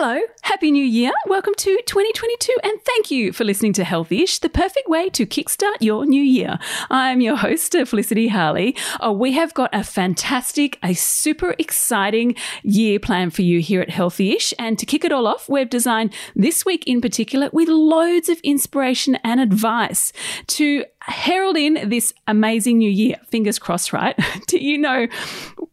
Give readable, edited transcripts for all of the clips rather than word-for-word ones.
Hello, Happy New Year, welcome to 2022, and thank you for listening to Healthyish, the perfect way to kickstart your new year. I'm your host, Felicity Harley. We have got a super exciting year planned for you here at Healthyish, and to kick it all off, we've designed this week in particular with loads of inspiration and advice to herald in this amazing new year. Fingers crossed, right? Do you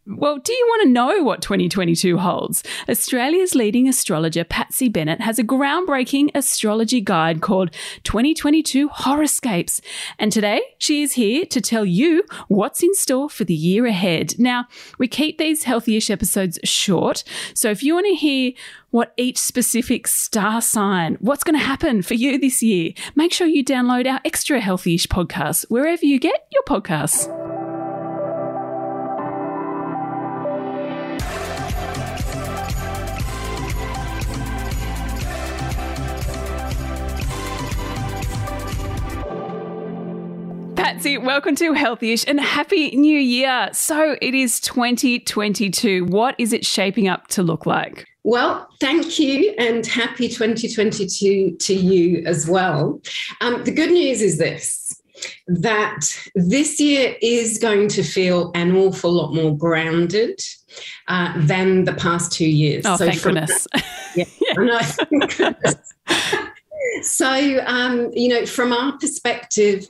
want to know what 2022 holds? Australia's leading astrologer, Patsy Bennett, has a groundbreaking astrology guide called 2022 Horoscapes. And today she is here to tell you what's in store for the year ahead. Now, we keep these Healthyish episodes short. So if you want to hear what each specific star sign, what's going to happen for you this year, make sure you download our extra Healthyish podcast wherever you get your podcasts. Patsy, welcome to Healthyish and Happy New Year. So it is 2022. What is it shaping up to look like? Well, thank you and happy 2022 to you as well. The good news is this, that this year is going to feel an awful lot more grounded than the past 2 years. Oh, so thank goodness. So, from our perspective,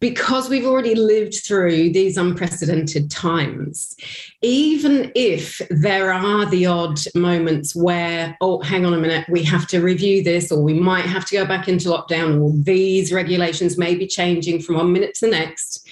because we've already lived through these unprecedented times, even if there are the odd moments where, oh, hang on a minute, we have to review this, or we might have to go back into lockdown, or these regulations may be changing from one minute to the next,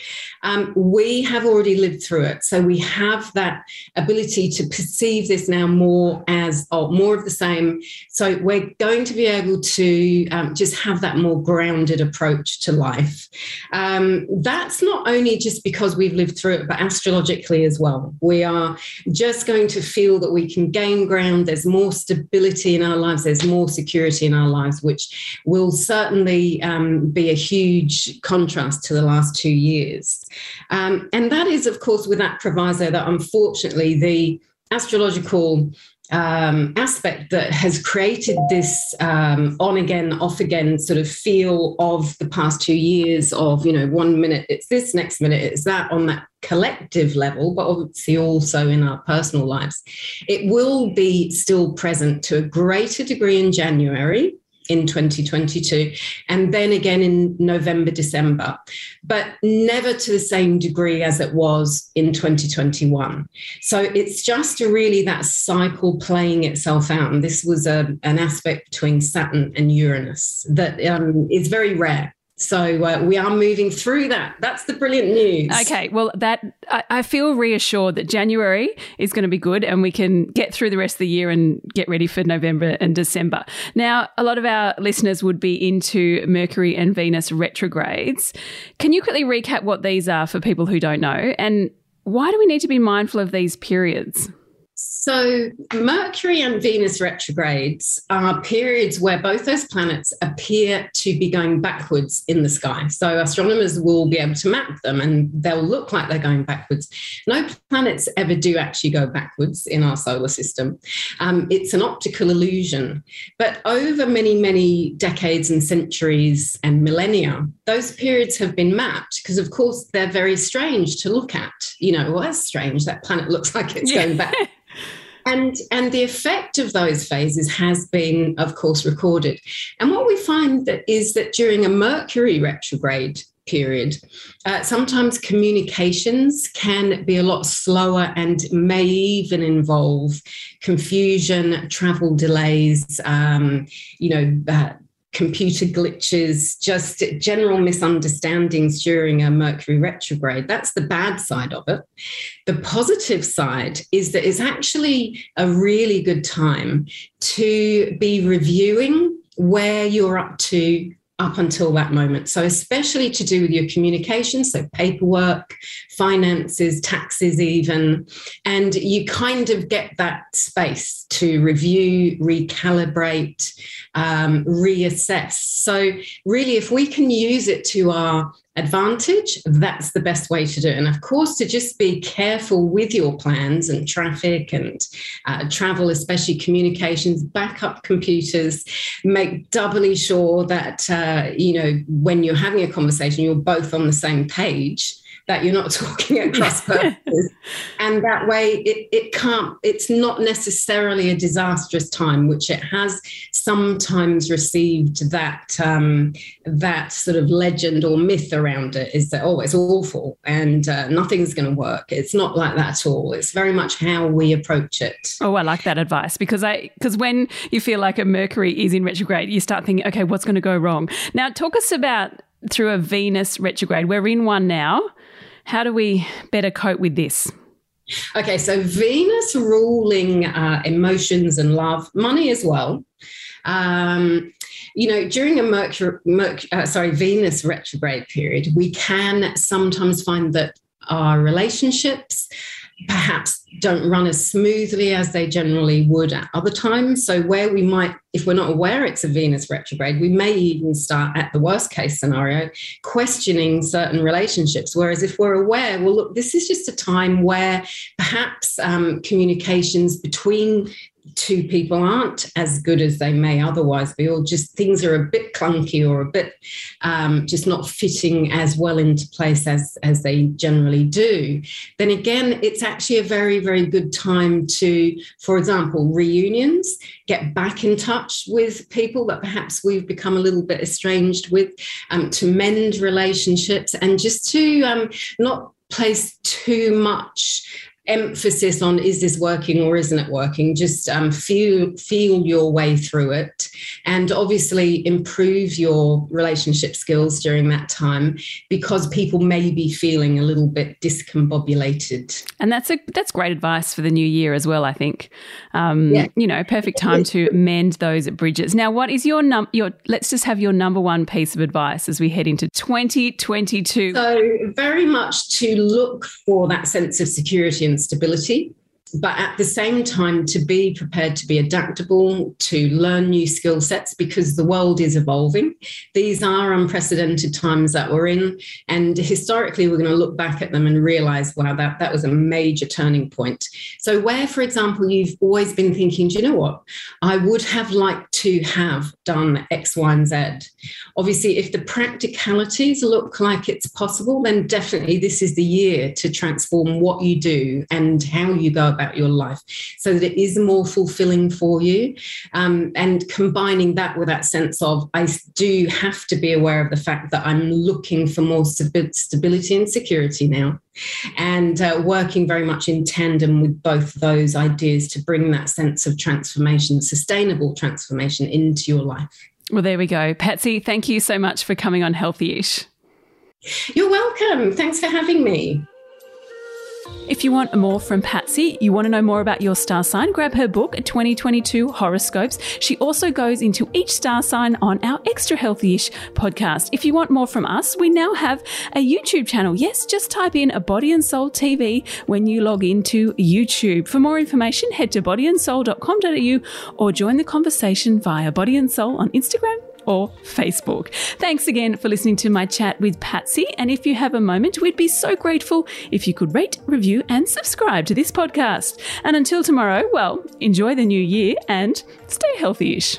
we have already lived through it. So we have that ability to perceive this now more as more of the same. So we're going to be able to just have that more grounded approach to life. That's not only just because we've lived through it, but astrologically as well. We are just going to feel that we can gain ground. There's more stability in our lives. There's more security in our lives, which will certainly be a huge contrast to the last 2 years. And that is, of course, with that proviso that unfortunately the astrological aspect that has created this on again, off again sort of feel of the past 2 years of, one minute it's this, next minute it's that on that collective level, but obviously also in our personal lives. It will be still present to a greater degree in January in 2022, and then again in November, December, but never to the same degree as it was in 2021. So it's just really that cycle playing itself out. And this was an aspect between Saturn and Uranus that is very rare. So we are moving through that. That's the brilliant news. Okay, well, I feel reassured that January is going to be good and we can get through the rest of the year and get ready for November and December. Now, a lot of our listeners would be into Mercury and Venus retrogrades. Can you quickly recap what these are for people who don't know, and why do we need to be mindful of these periods? So Mercury and Venus retrogrades are periods where both those planets appear to be going backwards in the sky. So astronomers will be able to map them and they'll look like they're going backwards. No planets ever do actually go backwards in our solar system. It's an optical illusion. But over many, many decades and centuries and millennia, those periods have been mapped because, of course, they're very strange to look at. That's strange. That planet looks like it's going back. And the effect of those phases has been, of course, recorded. And what we find is that during a Mercury retrograde period, sometimes communications can be a lot slower and may even involve confusion, travel delays, computer glitches, just general misunderstandings during a Mercury retrograde. That's the bad side of it. The positive side is that it's actually a really good time to be reviewing where you're up to up until that moment. So especially to do with your communications, so paperwork, finances, taxes even, and you kind of get that space to review, recalibrate, reassess. So really if we can use it to our advantage, that's the best way to do it. And of course, to just be careful with your plans and traffic and travel, especially communications, backup computers, make doubly sure that, when you're having a conversation, you're both on the same page, that you're not talking at cross purposes. And that way it's not necessarily a disastrous time, which it has sometimes received that sort of legend or myth around it, is that, oh, it's awful and nothing's going to work. It's not like that at all. It's very much how we approach it. Oh, I like that advice, because when you feel like a Mercury is in retrograde, you start thinking, okay, what's going to go wrong? Now, talk us about through a Venus retrograde. We're in one now. How do we better cope with this? Okay, so Venus ruling emotions and love, money as well. During a Venus retrograde period, we can sometimes find that our relationships perhaps don't run as smoothly as they generally would at other times. So where we might, if we're not aware it's a Venus retrograde, we may even start at the worst case scenario, questioning certain relationships. Whereas if we're aware, well, look, this is just a time where perhaps communications between two people aren't as good as they may otherwise be, or just things are a bit clunky or a bit just not fitting as well into place as they generally do, then again, it's actually a very, very good time to, for example, reunions, get back in touch with people that perhaps we've become a little bit estranged with, to mend relationships and just to not place too much emphasis on is this working or isn't it working. Just feel your way through it, and obviously improve your relationship skills during that time, because people may be feeling a little bit discombobulated. And that's great advice for the new year as well, I think. Perfect time to mend those bridges. Now, what is your let's just have your number one piece of advice as we head into 2022? So very much to look for that sense of security and stability, but at the same time to be prepared to be adaptable, to learn new skill sets, because the world is evolving. These are unprecedented times that we're in, and historically we're going to look back at them and realise, wow, that was a major turning point. So where, for example, you've always been thinking, do you know what, I would have liked to have done X, Y and Z. Obviously, if the practicalities look like it's possible, then definitely this is the year to transform what you do and how you go about your life, so that it is more fulfilling for you, and combining that with that sense of, I do have to be aware of the fact that I'm looking for more stability and security now, and working very much in tandem with both those ideas to bring that sense of transformation, sustainable transformation, into your life. Well, there we go. Patsy, thank you so much for coming on Healthyish. You're welcome. Thanks for having me. If you want more from Patsy, you want to know more about your star sign, grab her book, 2022 Horoscopes. She also goes into each star sign on our Extra Healthyish podcast. If you want more from us, we now have a YouTube channel. Yes, just type in a Body and Soul TV when you log into YouTube. For more information, head to bodyandsoul.com.au or join the conversation via Body and Soul on Instagram or Facebook. Thanks again for listening to my chat with Patsy. And if you have a moment, we'd be so grateful if you could rate, review, and subscribe to this podcast. And until tomorrow, well, enjoy the new year and stay healthy-ish.